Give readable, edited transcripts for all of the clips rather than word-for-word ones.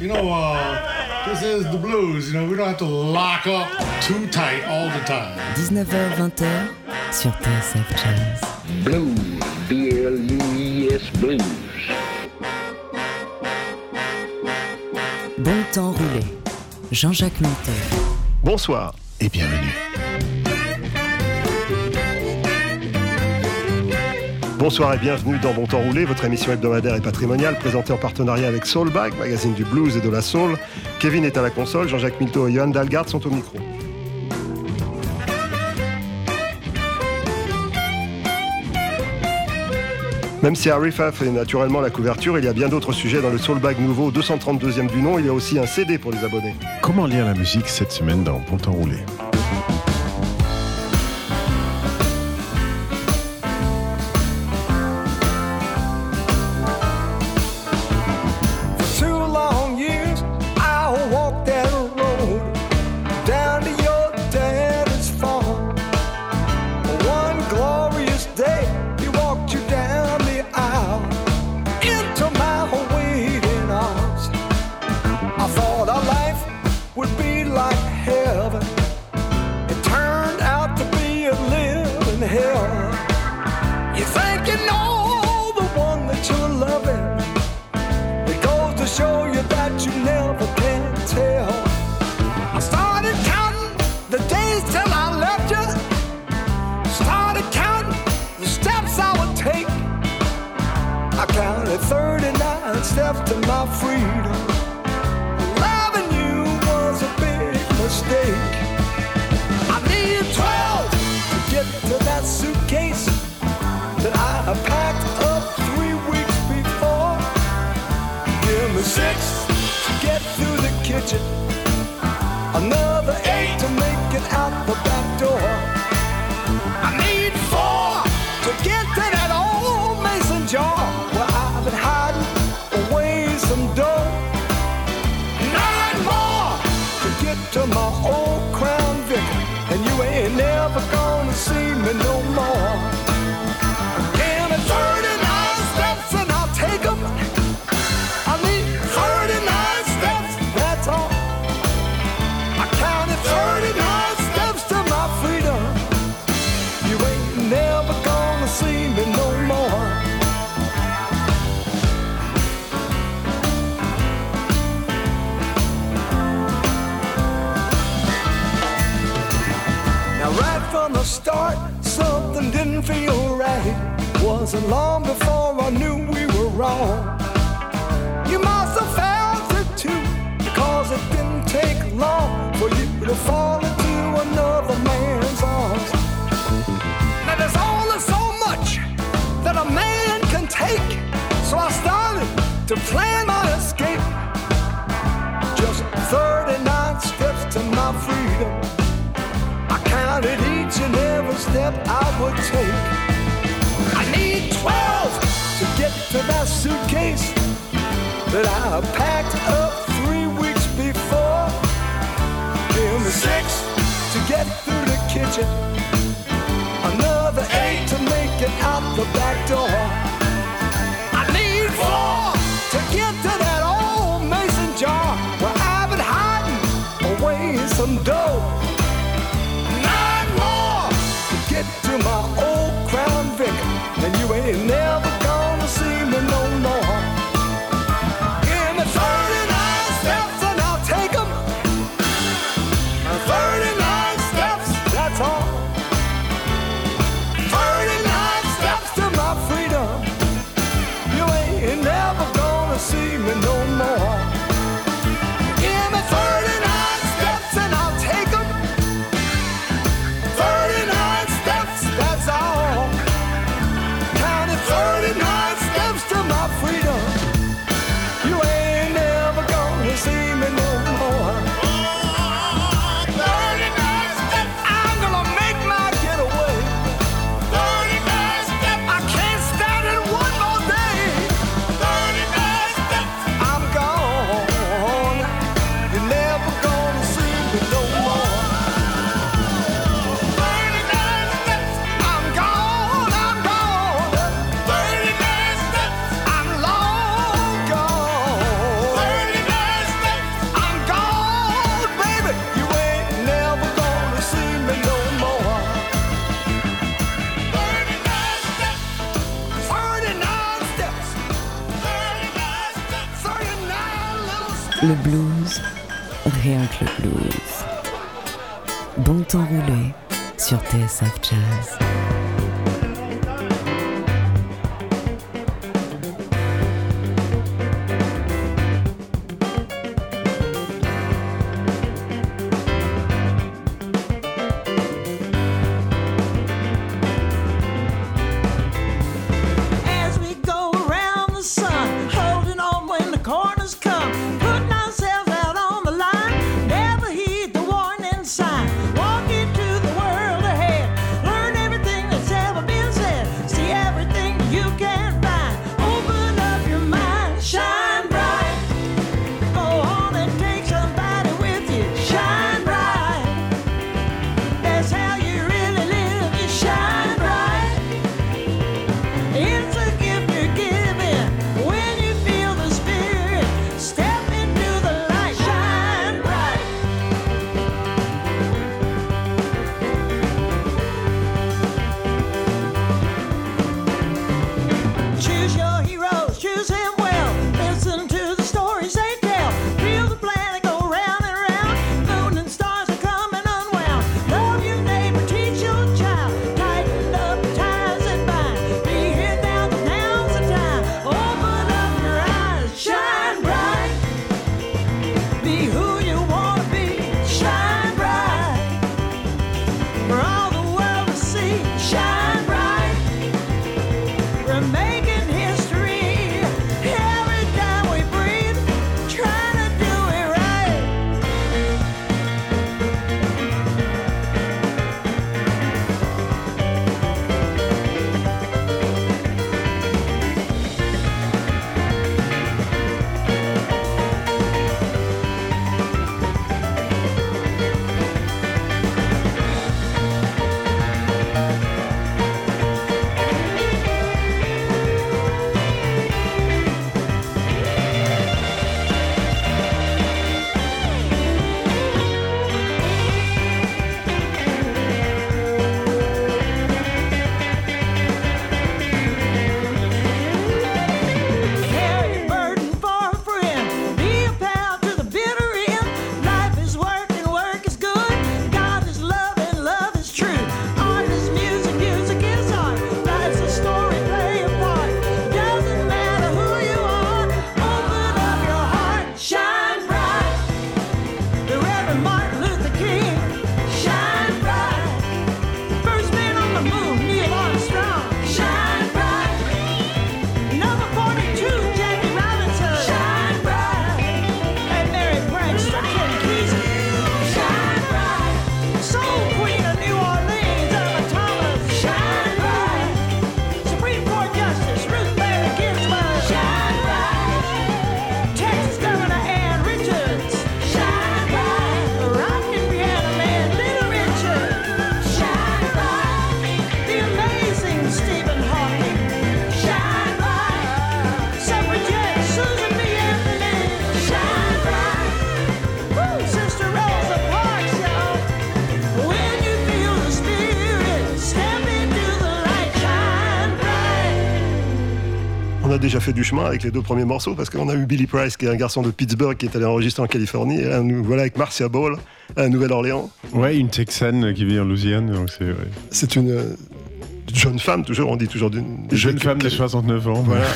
You know, this is the blues. You know, we don't have to lock up too tight all the time. 19h-20h sur TSF Jazz. Blues, B-L-U-E-S, blues. Bon temps roulé. Jean-Jacques Monteur. Bonsoir et bienvenue. Bonsoir et bienvenue dans Bon Temps Roulé, votre émission hebdomadaire et patrimoniale présentée en partenariat avec Soulbag, magazine du blues et de la soul. Kevin est à la console, Jean-Jacques Milteau et Johan Dalgard sont au micro. Même si Harry Faff fait naturellement la couverture, il y a bien d'autres sujets dans le Soulbag nouveau, 232e du nom. Il y a aussi un CD pour les abonnés. Comment lire la musique cette semaine dans Bon Temps Roulé ? Wasn't long before I knew we were wrong. You must have felt it too, because it didn't take long for you to fall into another man's arms. Now there's only so much that a man can take, so I started to plan my escape. Just 39 steps to my freedom. I counted each and every step I would take. 12 to get to that suitcase that I packed up 3 weeks before. Give me 6 to get through the kitchen, another 8 to make it out the back door. I need 4 to get to that old mason jar where I've been hiding away some dough. 9 more to get to my old Crown Vic. And you ain't never gonna see me no more. Give me 39 steps and I'll take them. 39 steps, that's all. 39 steps to my freedom. You ain't never gonna see me no more. Give me 39 steps and I'll take them. 39 steps, that's all. 39 steps to my freedom. You ain't never gonna see me no more. 39 steps, I'm gonna make my getaway. 39 steps, I can't stand it one more day. 39 steps, Le blues, rien que le blues. Bon temps roulé sur TSF Jazz. Déjà fait du chemin avec les deux premiers morceaux parce qu'on a eu Billy Price qui est un garçon de Pittsburgh qui est allé enregistrer en Californie et là, nous voilà avec Marcia Ball à Nouvelle-Orléans. Ouais, une Texane qui vit en Louisiane, donc c'est ouais. C'est une jeune femme, toujours, on dit toujours d'une jeune femme de 69 ans. Voilà.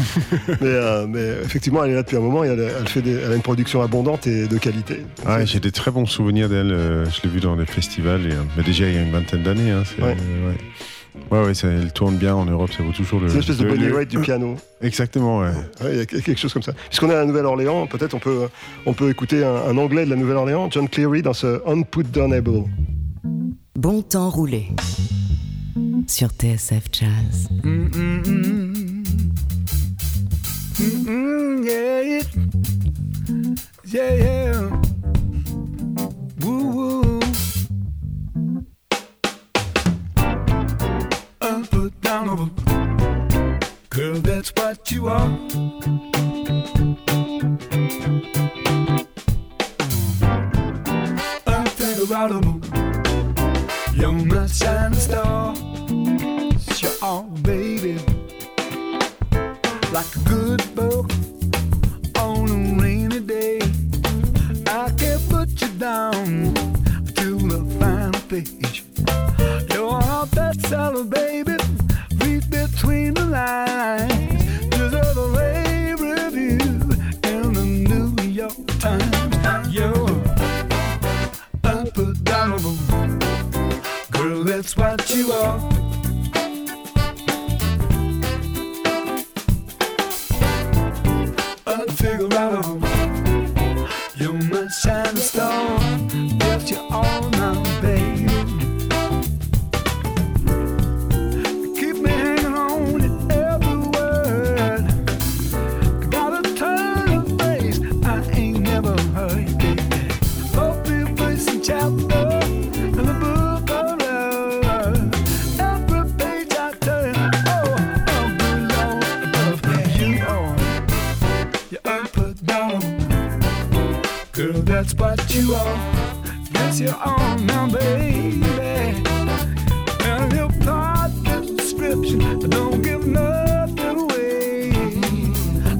mais effectivement, elle est là depuis un moment et elle a une production abondante et de qualité. Ah, j'ai des très bons souvenirs d'elle. Je l'ai vue dans des festivals et mais déjà il y a une vingtaine d'années. Hein, c'est, ouais. Ouais. Ouais, ça, elle tourne bien en Europe, ça vaut toujours le... C'est une espèce de Bonnie Raitt du piano. Exactement, ouais. Ouais, il y a quelque chose comme ça. Puisqu'on est à la Nouvelle-Orléans, peut-être on peut écouter un Anglais de la Nouvelle-Orléans, John Cleary, dans ce Unputdownable. Bon temps roulé sur TSF Jazz. Yeah, yeah, yeah. Woo, woo. Unputdownable, girl, that's what you are. Unfigureoutable, you're my shining star. It's your all, baby. Like a good book on a rainy day. sorrow. You must shine the star that you are now, baby. Keep me hanging on in every word. Got a turn of face I ain't never heard, baby. Both the place and chapter and the book of love. Every page I turn, oh, I'm below above. You are, you're unputdown. Girl, that's what you are. Yes, you're on now, baby. And your part of description don't give nothing away.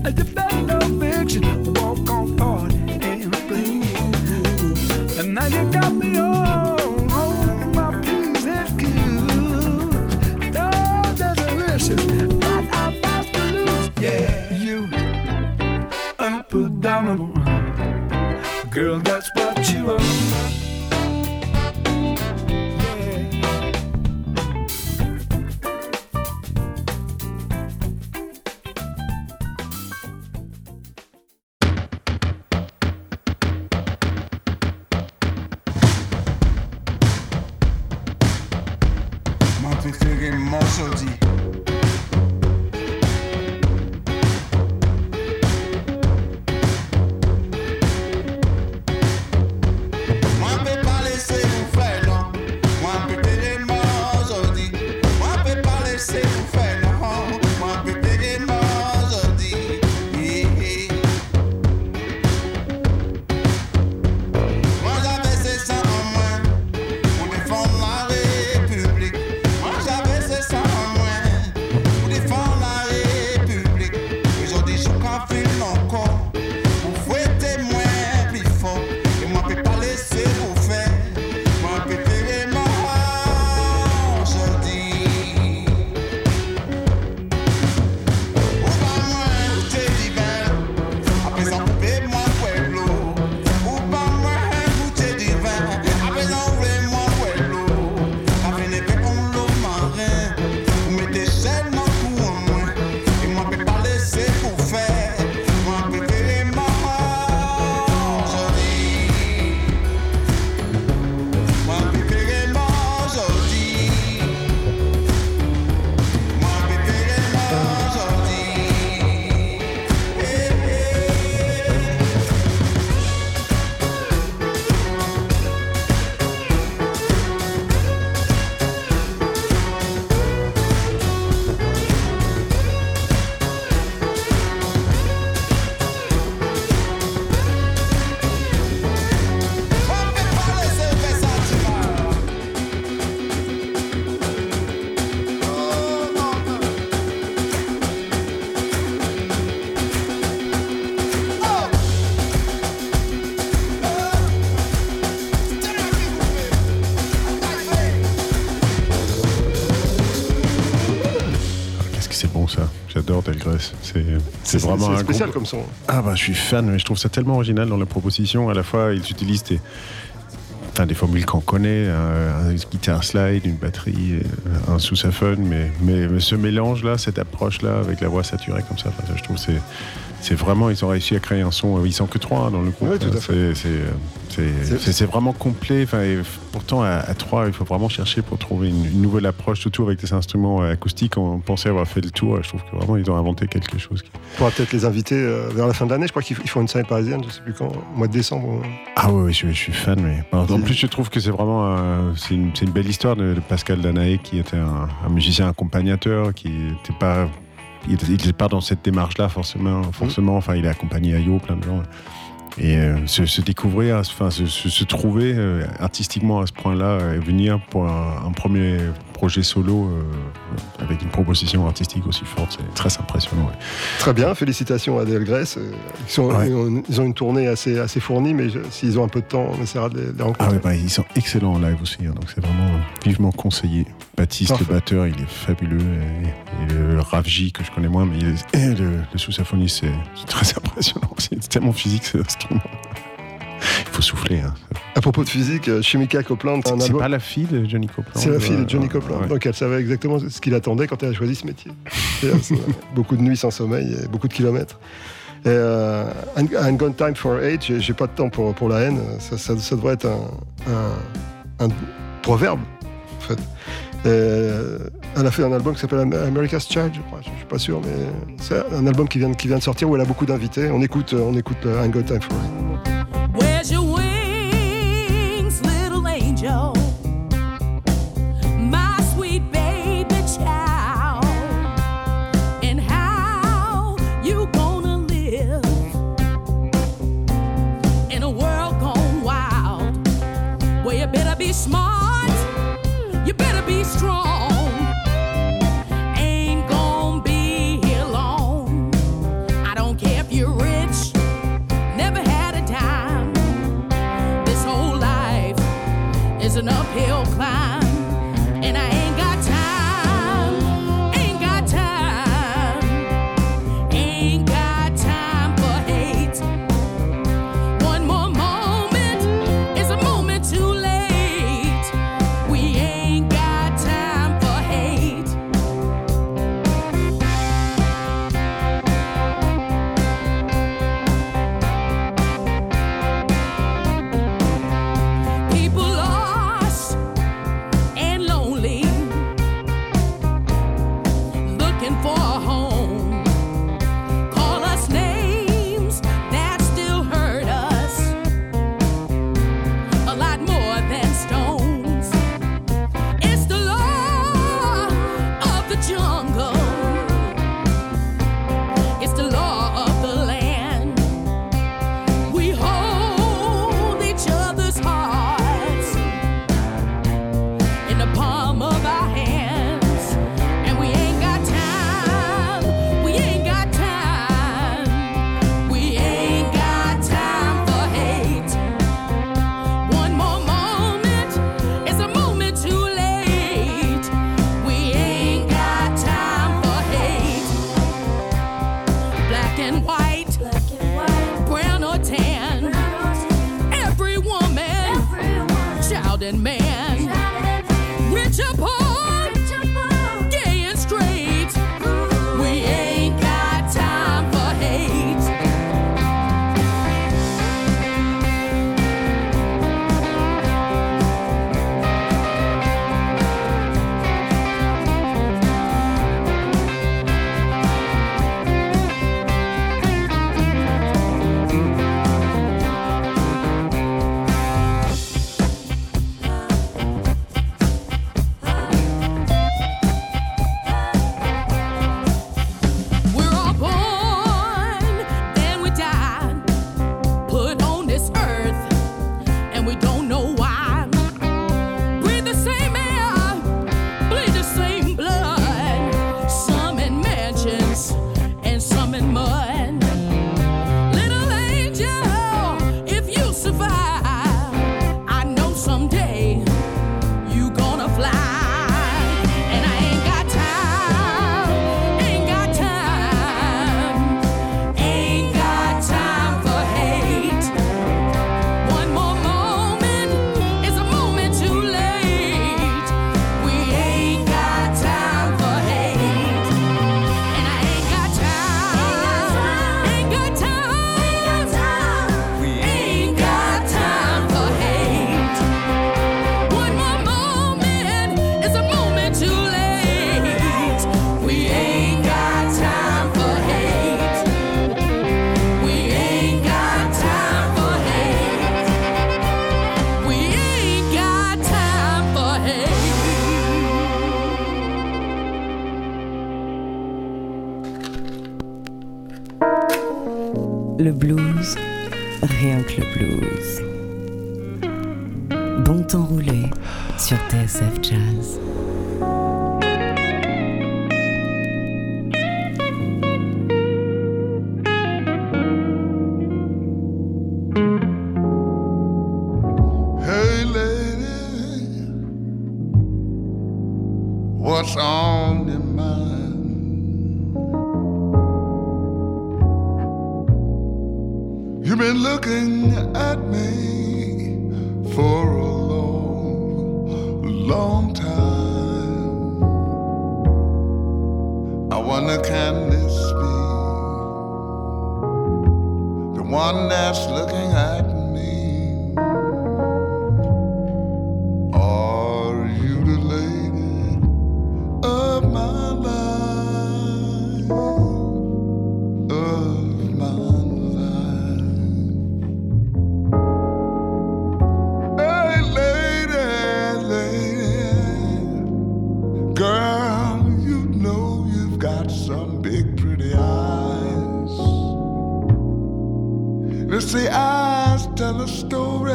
As if there's no fiction, walk on hard and play. And now you got me on my P's and Q's. Oh, that's delicious, but I'm about to lose. Yeah, you, unputdownable. Girl, that's what you are. C'est vraiment c'est spécial comme son. Ah bah je suis fan, mais je trouve ça tellement original dans la proposition. À la fois ils utilisent des formules qu'on connaît, un guitare slide, une batterie, un sous-saxophone, mais ce mélange là, cette approche là avec la voix saturée comme ça, je trouve c'est vraiment, ils ont réussi à créer un son. Ils sont que trois dans le groupe. Oui, tout à fait. C'est vraiment complet. Et pourtant, à trois, il faut vraiment chercher pour trouver une nouvelle approche, surtout avec des instruments acoustiques. On pensait avoir fait le tour. Je trouve que vraiment, ils ont inventé quelque chose. On pourra peut-être les inviter vers la fin de l'année. Je crois qu'ils font une scène parisienne, je ne sais plus quand, au mois de décembre. Ah oui, je suis fan. Mais... En plus, je trouve que c'est vraiment c'est une belle histoire de Pascal Danaé, qui était un musicien accompagnateur, qui n'était pas... Il n'est pas dans cette démarche-là, forcément. Enfin, il est accompagné à Yo, plein de gens. Et se découvrir, enfin, se trouver artistiquement à ce point-là, et venir pour un premier projet solo avec une proposition artistique aussi forte, c'est très impressionnant. Ouais. Très bien, félicitations à Delgres. Ils ont une tournée assez fournie, mais s'ils ont un peu de temps, on essaiera de les rencontrer. Ah ouais, ils sont excellents en live aussi, hein, donc c'est vraiment vivement conseillé. Baptiste, parfait. Le batteur, il est fabuleux. Et le Ravji, que je connais moins, mais le sous-saxophoniste, c'est très impressionnant aussi. C'est tellement physique, cet instrument. Il faut souffler. Hein. À propos de physique, Chimika Copeland... C'est pas la fille de Johnny Copeland. C'est la fille de Johnny Copeland. Ouais. Donc elle savait exactement ce qu'il attendait quand elle a choisi ce métier. Beaucoup de nuits sans sommeil et beaucoup de kilomètres. And Gone Time for Hate, j'ai pas de temps pour la haine, ça devrait être un proverbe, en fait. Elle a fait un album qui s'appelle America's Child, je crois, je suis pas sûr, mais c'est un album qui vient de sortir où elle a beaucoup d'invités. On écoute And Gone Time for Hate. Where's your wings, little angel? Be smart, you better be strong. Ain't gonna be here long. I don't care if you're rich, never had a dime. This whole life is an uphill climb, and I ain't got time, ain't got time, ain't got time for hate. One more moment is a moment too late. Wonder can this be? one that's looking at me. Are you the lady of my life, of my life? Hey lady, lady, girl, you know you've got some big pretty eyes. It's the eyes tell a story,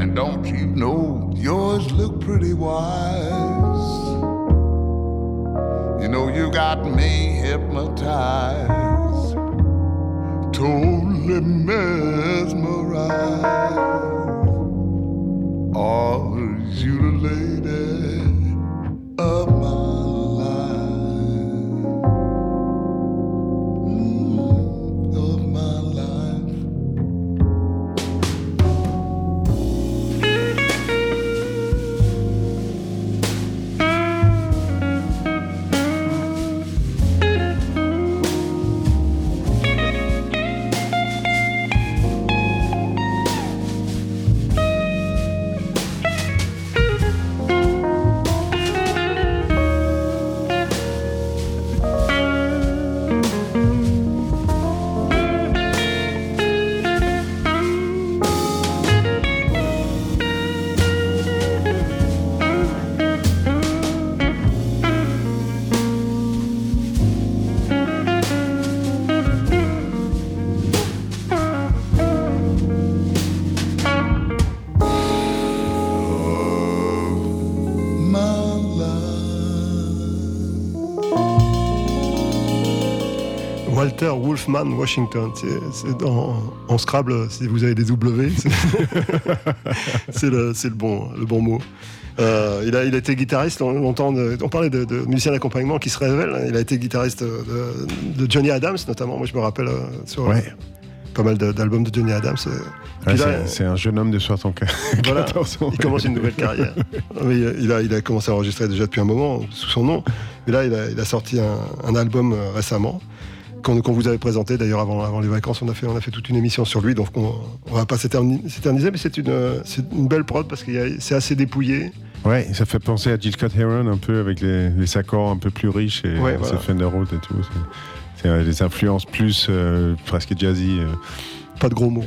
and don't you know yours look pretty wise? You know you got me hypnotized, totally mesmerized. Are you the lady of my Walter Wolfman Washington, c'est dans, en Scrabble, si vous avez des W, c'est le bon mot. Il a été guitariste longtemps, on parlait de musicien d'accompagnement qui se révèle, il a été guitariste de Johnny Adams notamment, moi je me rappelle sur pas mal d'albums de Johnny Adams. Là, c'est un jeune homme de 14 ans. Il commence une nouvelle carrière. Mais il a commencé à enregistrer déjà depuis un moment sous son nom, mais là il a sorti un album récemment, qu'on vous avait présenté d'ailleurs avant les vacances. On a fait toute une émission sur lui, donc on va pas s'éterniser, mais c'est une belle prod parce que c'est assez dépouillé. Ouais, ça fait penser à Gil Scott Heron un peu, avec les accords un peu plus riches et cette Fender Rhodes et tout. C'est des influences plus presque jazzy. Pas de gros mots.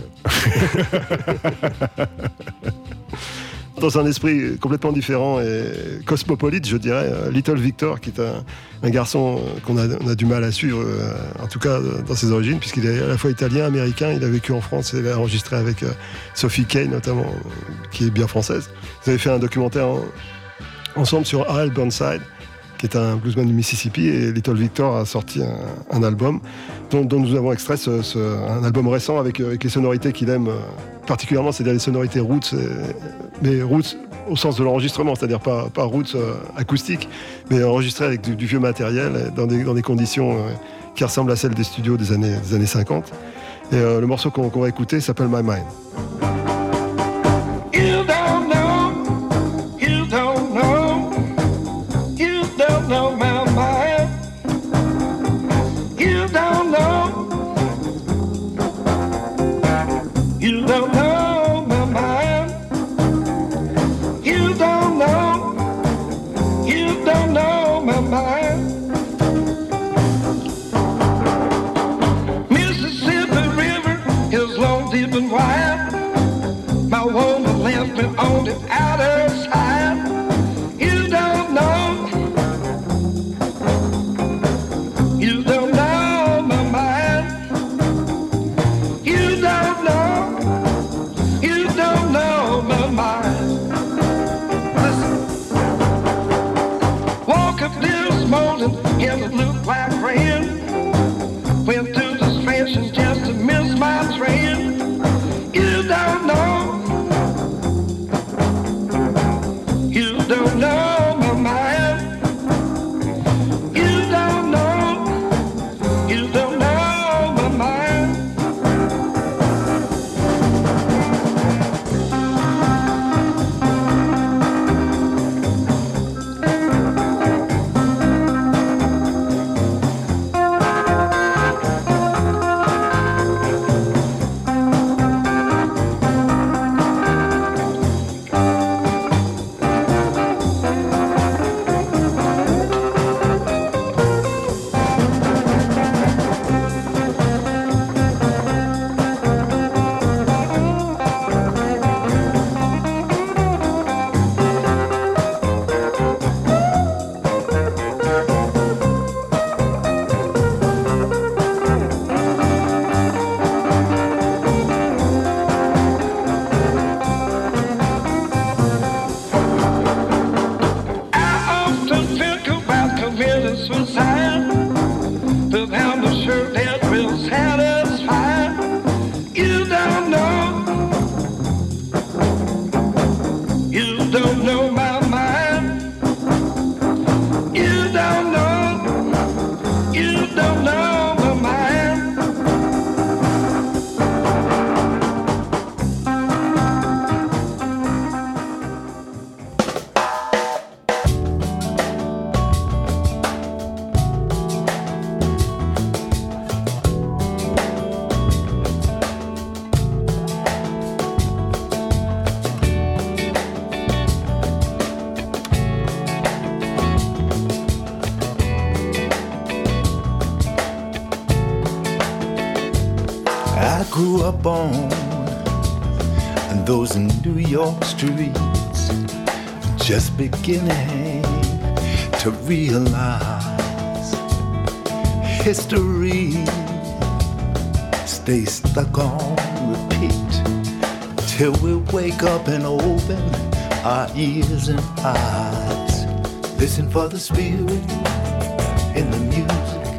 Dans un esprit complètement différent et cosmopolite, je dirais, Little Victor, qui est un garçon qu'on a du mal à suivre, en tout cas dans ses origines, puisqu'il est à la fois italien, américain, il a vécu en France et il a enregistré avec Sophie Kaye notamment, qui est bien française. Ils avaient fait un documentaire ensemble sur Harold Burnside, qui est un bluesman du Mississippi, et Little Victor a sorti un album dont nous avons extrait un album récent avec les sonorités qu'il aime particulièrement, c'est-à-dire les sonorités roots, mais roots au sens de l'enregistrement, c'est-à-dire pas roots acoustique, mais enregistré avec du vieux matériel, dans des conditions qui ressemblent à celles des studios des années 50. Et le morceau qu'on va écouter s'appelle My Mind. Mississippi River is long, deep, and wide. I grew up on those New York streets, just beginning to realize history stays stuck on repeat till we wake up and open our ears and eyes. Listen for the spirit in the music,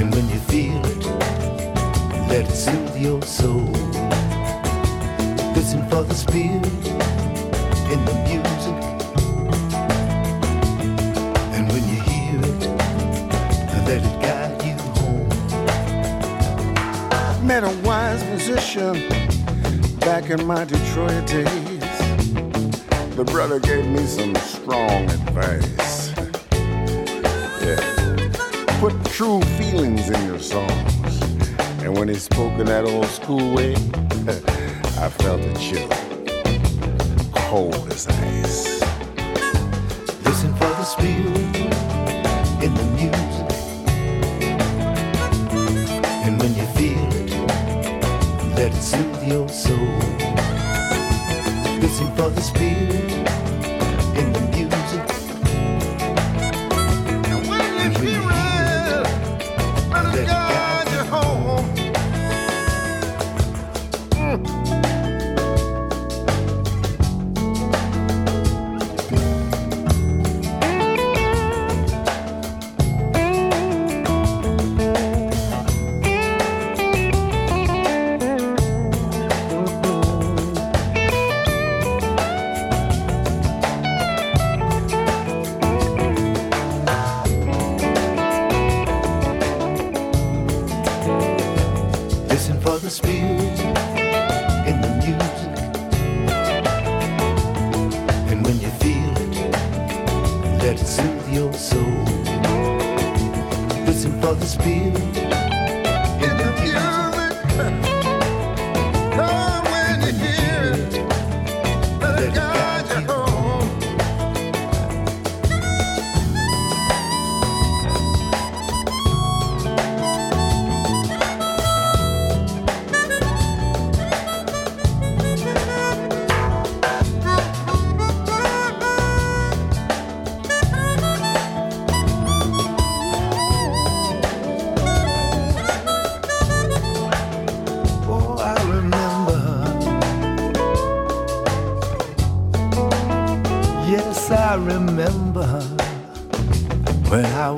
and when you feel it, let it soothe your soul. Listen for the spirit in the music, and when you hear it, let it guide you home. I met a wise musician back in my Detroit days. The brother gave me some strong advice. Yeah, put true feelings in your songs. And when he spoke in that old school way, I felt a chill, cold as ice. Listen for the spirit in the music, and when you feel it, let it soothe your soul. Listen for the spirit in the music, and when you feel it, let it guide you home.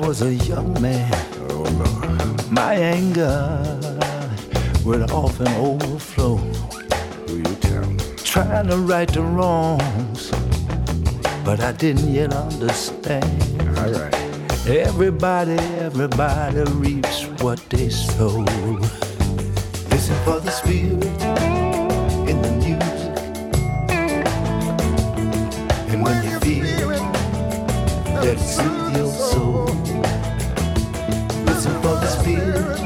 As a young man, oh, no. My anger would often overflow. Who you tell me? Trying to right the wrongs, but I didn't yet understand. All right. Everybody reaps what they sow. Listen for the spirit in the music, and when you feel it, let it soothe your soul. Listen for the spirit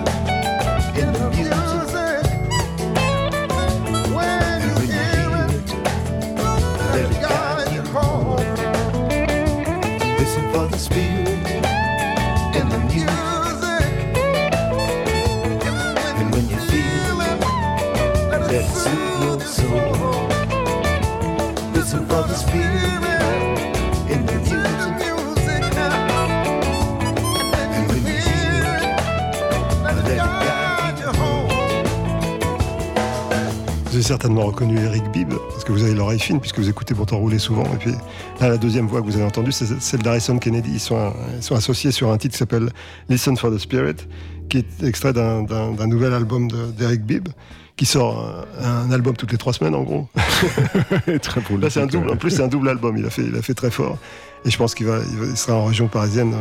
in the music, and when you hear it, let it guide you home. Listen for the spirit in the music, and when you feel it, let it soothe your soul. Listen for the spirit in the music. Vous avez certainement reconnu Eric Bibb, parce que vous avez l'oreille fine, puisque vous écoutez Pour t'enrouler souvent. Et puis là, la deuxième voix que vous avez entendue, c'est celle d'Harrison Kennedy. Ils sont associés sur un titre qui s'appelle Listen for the Spirit, qui est extrait d'un nouvel album d'Eric Bibb, qui sort un album toutes les 3 semaines, en gros. Très bon. Là, c'est un double. En plus, c'est un double album. Il a fait très fort. Et je pense qu'il sera en région parisienne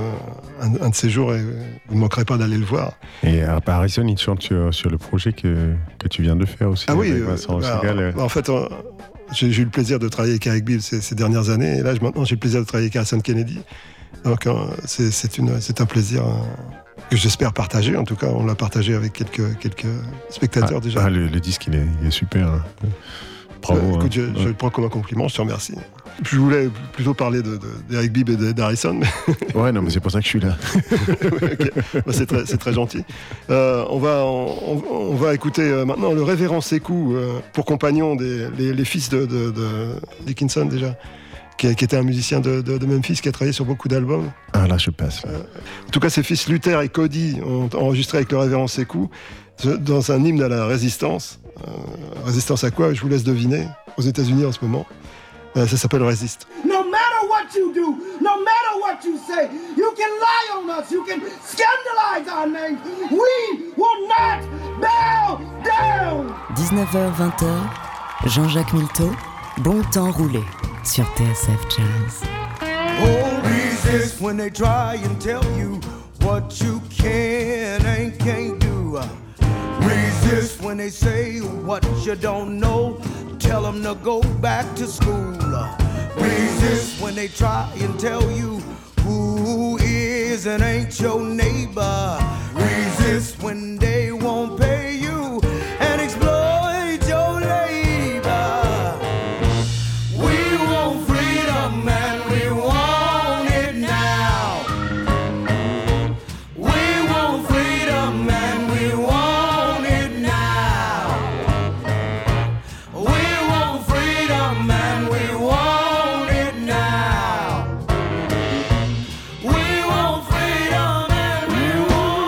un de ces jours, et vous ne manquerez pas d'aller le voir. Et Harrison, il chante sur le projet que tu viens de faire aussi. Ah oui, en fait, j'ai eu le plaisir de travailler avec Eric Bibb ces dernières années, et là, maintenant, j'ai le plaisir de travailler avec Harrison Kennedy. Donc, c'est un plaisir que j'espère partager. En tout cas, on l'a partagé avec quelques spectateurs déjà. Le disque, il est super. Hein. Bravo, écoute, je le prends comme un compliment, je te remercie. Je voulais plutôt parler d'Eric Bibb et d'Harrison. Ouais, non, mais c'est pour ça que je suis là. Okay. Bah, c'est très gentil. On va écouter maintenant le révérend Sekou, pour compagnon des fils de Dickinson, déjà, qui était un musicien de Memphis, qui a travaillé sur beaucoup d'albums. Ah là, je passe. En tout cas, ses fils Luther et Cody ont enregistré avec le révérend Sekou dans un hymne à la résistance. Résistance à quoi? Je vous laisse deviner. Aux États-Unis en ce moment. Ça s'appelle Résiste. No matter what you do, no matter what you say, you can lie on us, you can scandalize our name. We will not bow down. 19h-20h, Jean-Jacques Milteau, bon temps roulé sur TSF Jazz. Oh, resist when they try and tell you what you can and can't do. Resist when they say what you don't know. Tell them to go back to school. Resist when they try and tell you who is and ain't your neighbor. Resist when they won't pay you and exploit your labor. We want freedom and we want it now. We want freedom and we want it now. We want freedom and we want it now. We want freedom and we want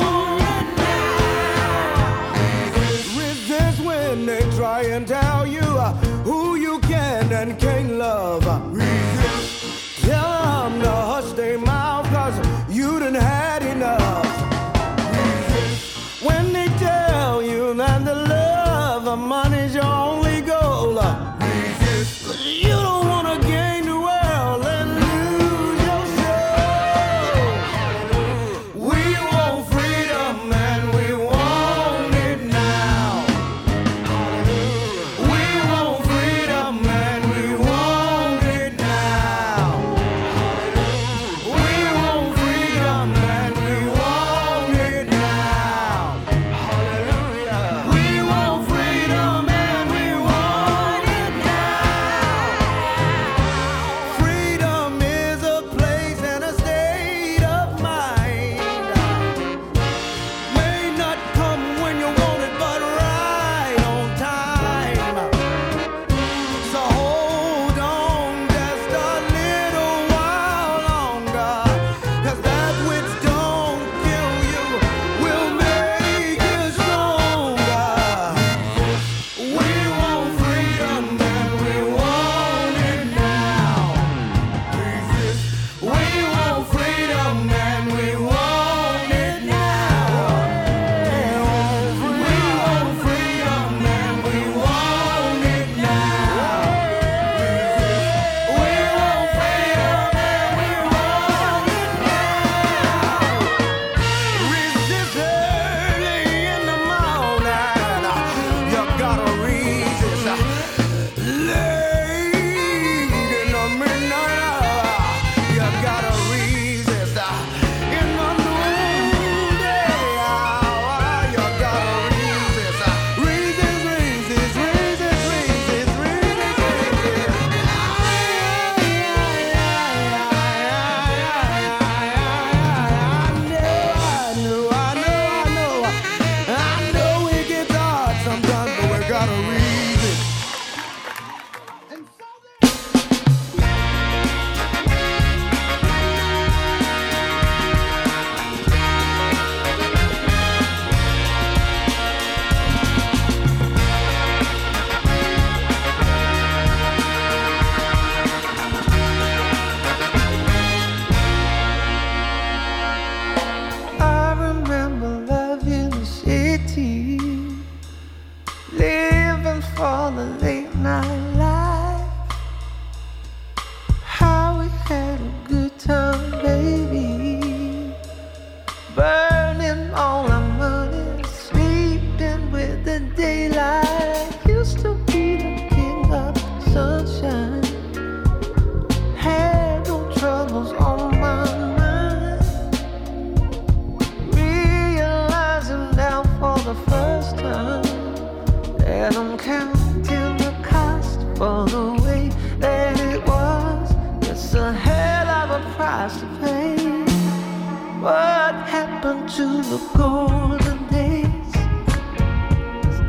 to the golden days.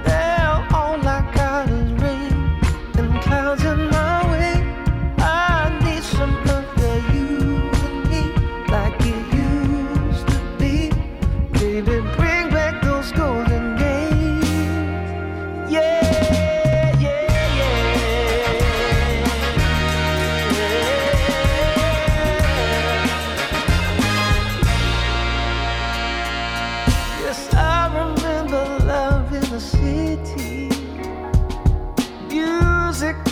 Now all I got is rain and clouds in my way. I need some love for you and me, like it used to be. Baby, bring back those golden days. Yeah.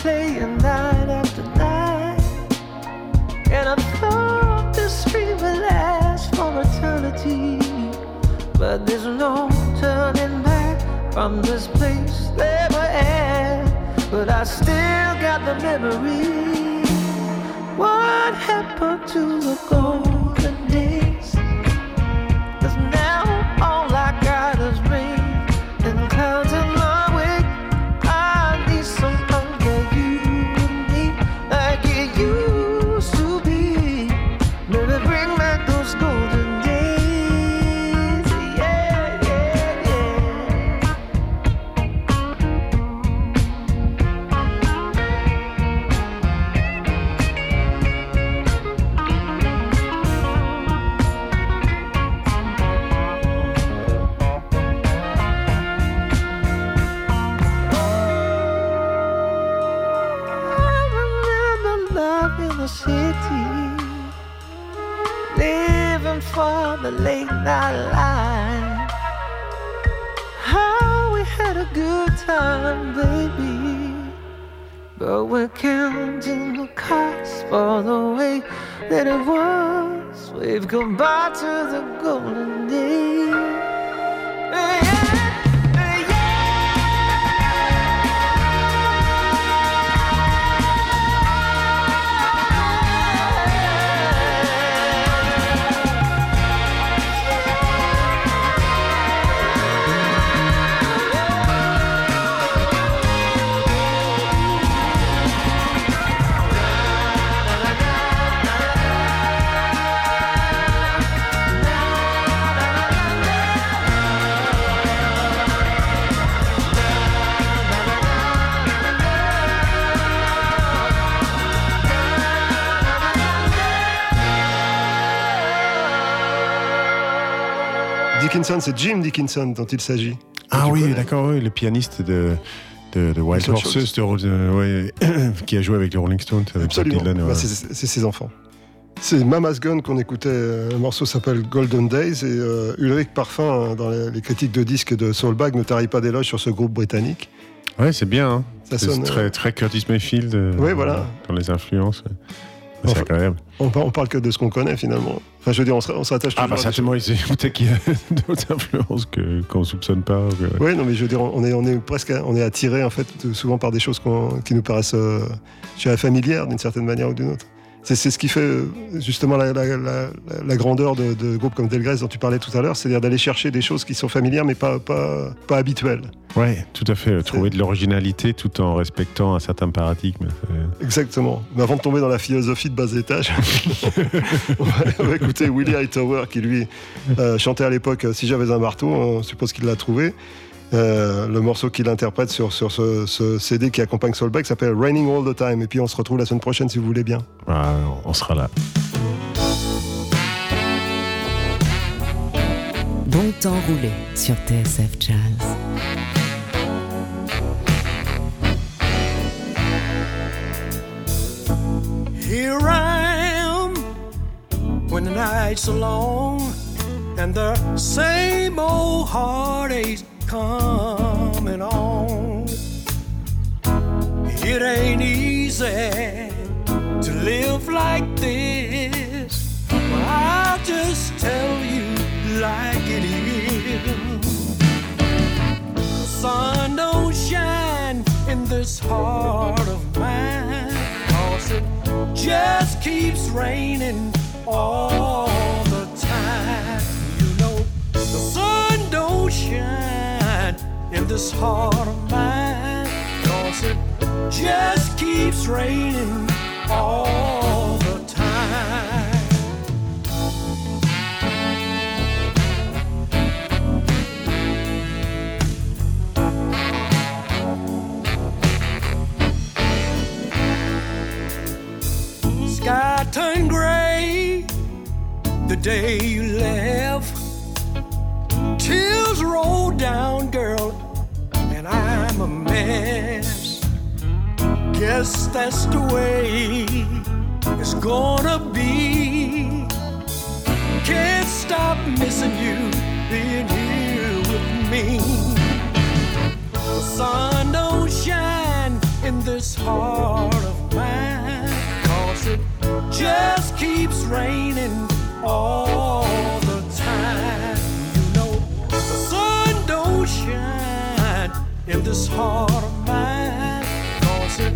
Playing night after night, and I thought this street would last for eternity, but there's no turning back from this place they were at. But I still got the memory. What happened to the golden days? 'Cause now all I got is rain and clouds and love. For the late night line, how we had a good time, baby. But we're counting the cost for the way that it was. We've gone by to the golden days. Dickinson, c'est Jim Dickinson dont il s'agit. Ah oui, connais. D'accord, oui, le pianiste de Wild Horses, qui a joué avec les Rolling Stones. Absolument, Dylan, ouais. Bah, c'est ses enfants. C'est Mama's Gun qu'on écoutait, un morceau s'appelle Golden Days, et Ulrich Parfin, dans les critiques de disques de Soulbag, ne tarit pas d'éloges sur ce groupe britannique. Ouais, c'est bien, hein. Ça sonne très, très Curtis Mayfield, oui, voilà. Dans les influences. C'est incroyable. On parle que de ce qu'on connaît finalement. Enfin, je veux dire, on s'attache toujours. Ah, bah certainement, peut-être qu'il y a d'autres influences qu'on ne soupçonne pas. Oui, non, mais je veux dire, on est attiré en fait souvent par des choses qui nous paraissent, je dirais, familières d'une certaine manière ou d'une autre. C'est ce qui fait justement la grandeur de groupes comme Delgres dont tu parlais tout à l'heure, c'est-à-dire d'aller chercher des choses qui sont familières mais pas habituelles. Oui, tout à fait. Trouver de l'originalité tout en respectant un certain paradigme. Exactement. Mais avant de tomber dans la philosophie de bas étage, on va écouter Willie Hightower qui lui chantait à l'époque « Si j'avais un marteau », on suppose qu'il l'a trouvé. Le morceau qu'il interprète sur ce CD qui accompagne Soulbag s'appelle Raining All the Time. Et puis on se retrouve la semaine prochaine si vous voulez bien. Ah, on sera là. Bon temps roulé sur TSF Jazz. Here I am when the night's so long and the same old heartache coming on. It ain't easy to live like this, but I'll just tell you like it is. The sun don't shine in this heart of mine, 'cause it just keeps raining all the time. You know, the sun don't shine in this heart of mine, 'cause it just keeps raining all the time. day you left, tears rolled down, girl, and I'm a mess. Guess that's the way it's gonna be. Can't stop missing you, being here with me. The sun don't shine in this heart of mine, 'cause it just keeps raining all the time. You know, the sun don't shine in this heart of mine, 'cause it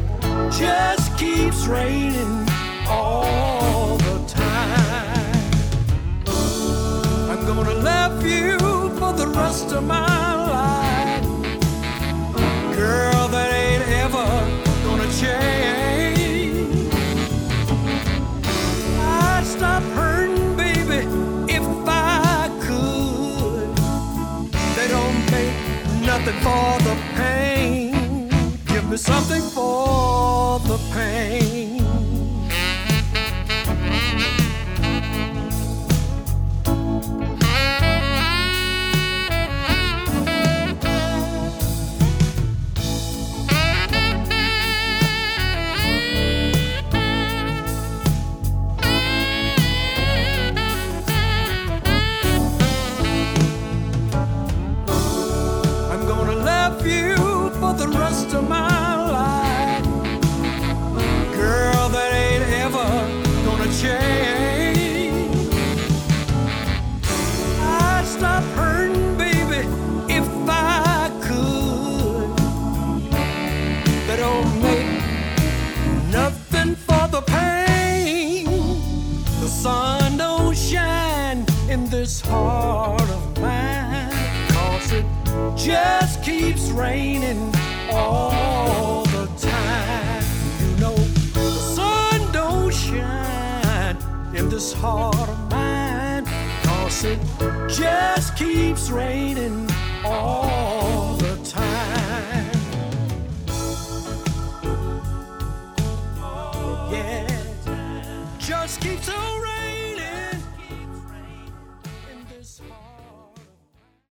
just keeps raining all the time. I'm gonna love you for the rest of my life, girl, that ain't ever gonna change. Stop hurting, baby, if I could. They don't make nothing for the pain. Give me something for the pain. This heart of mine, 'cause it just keeps raining.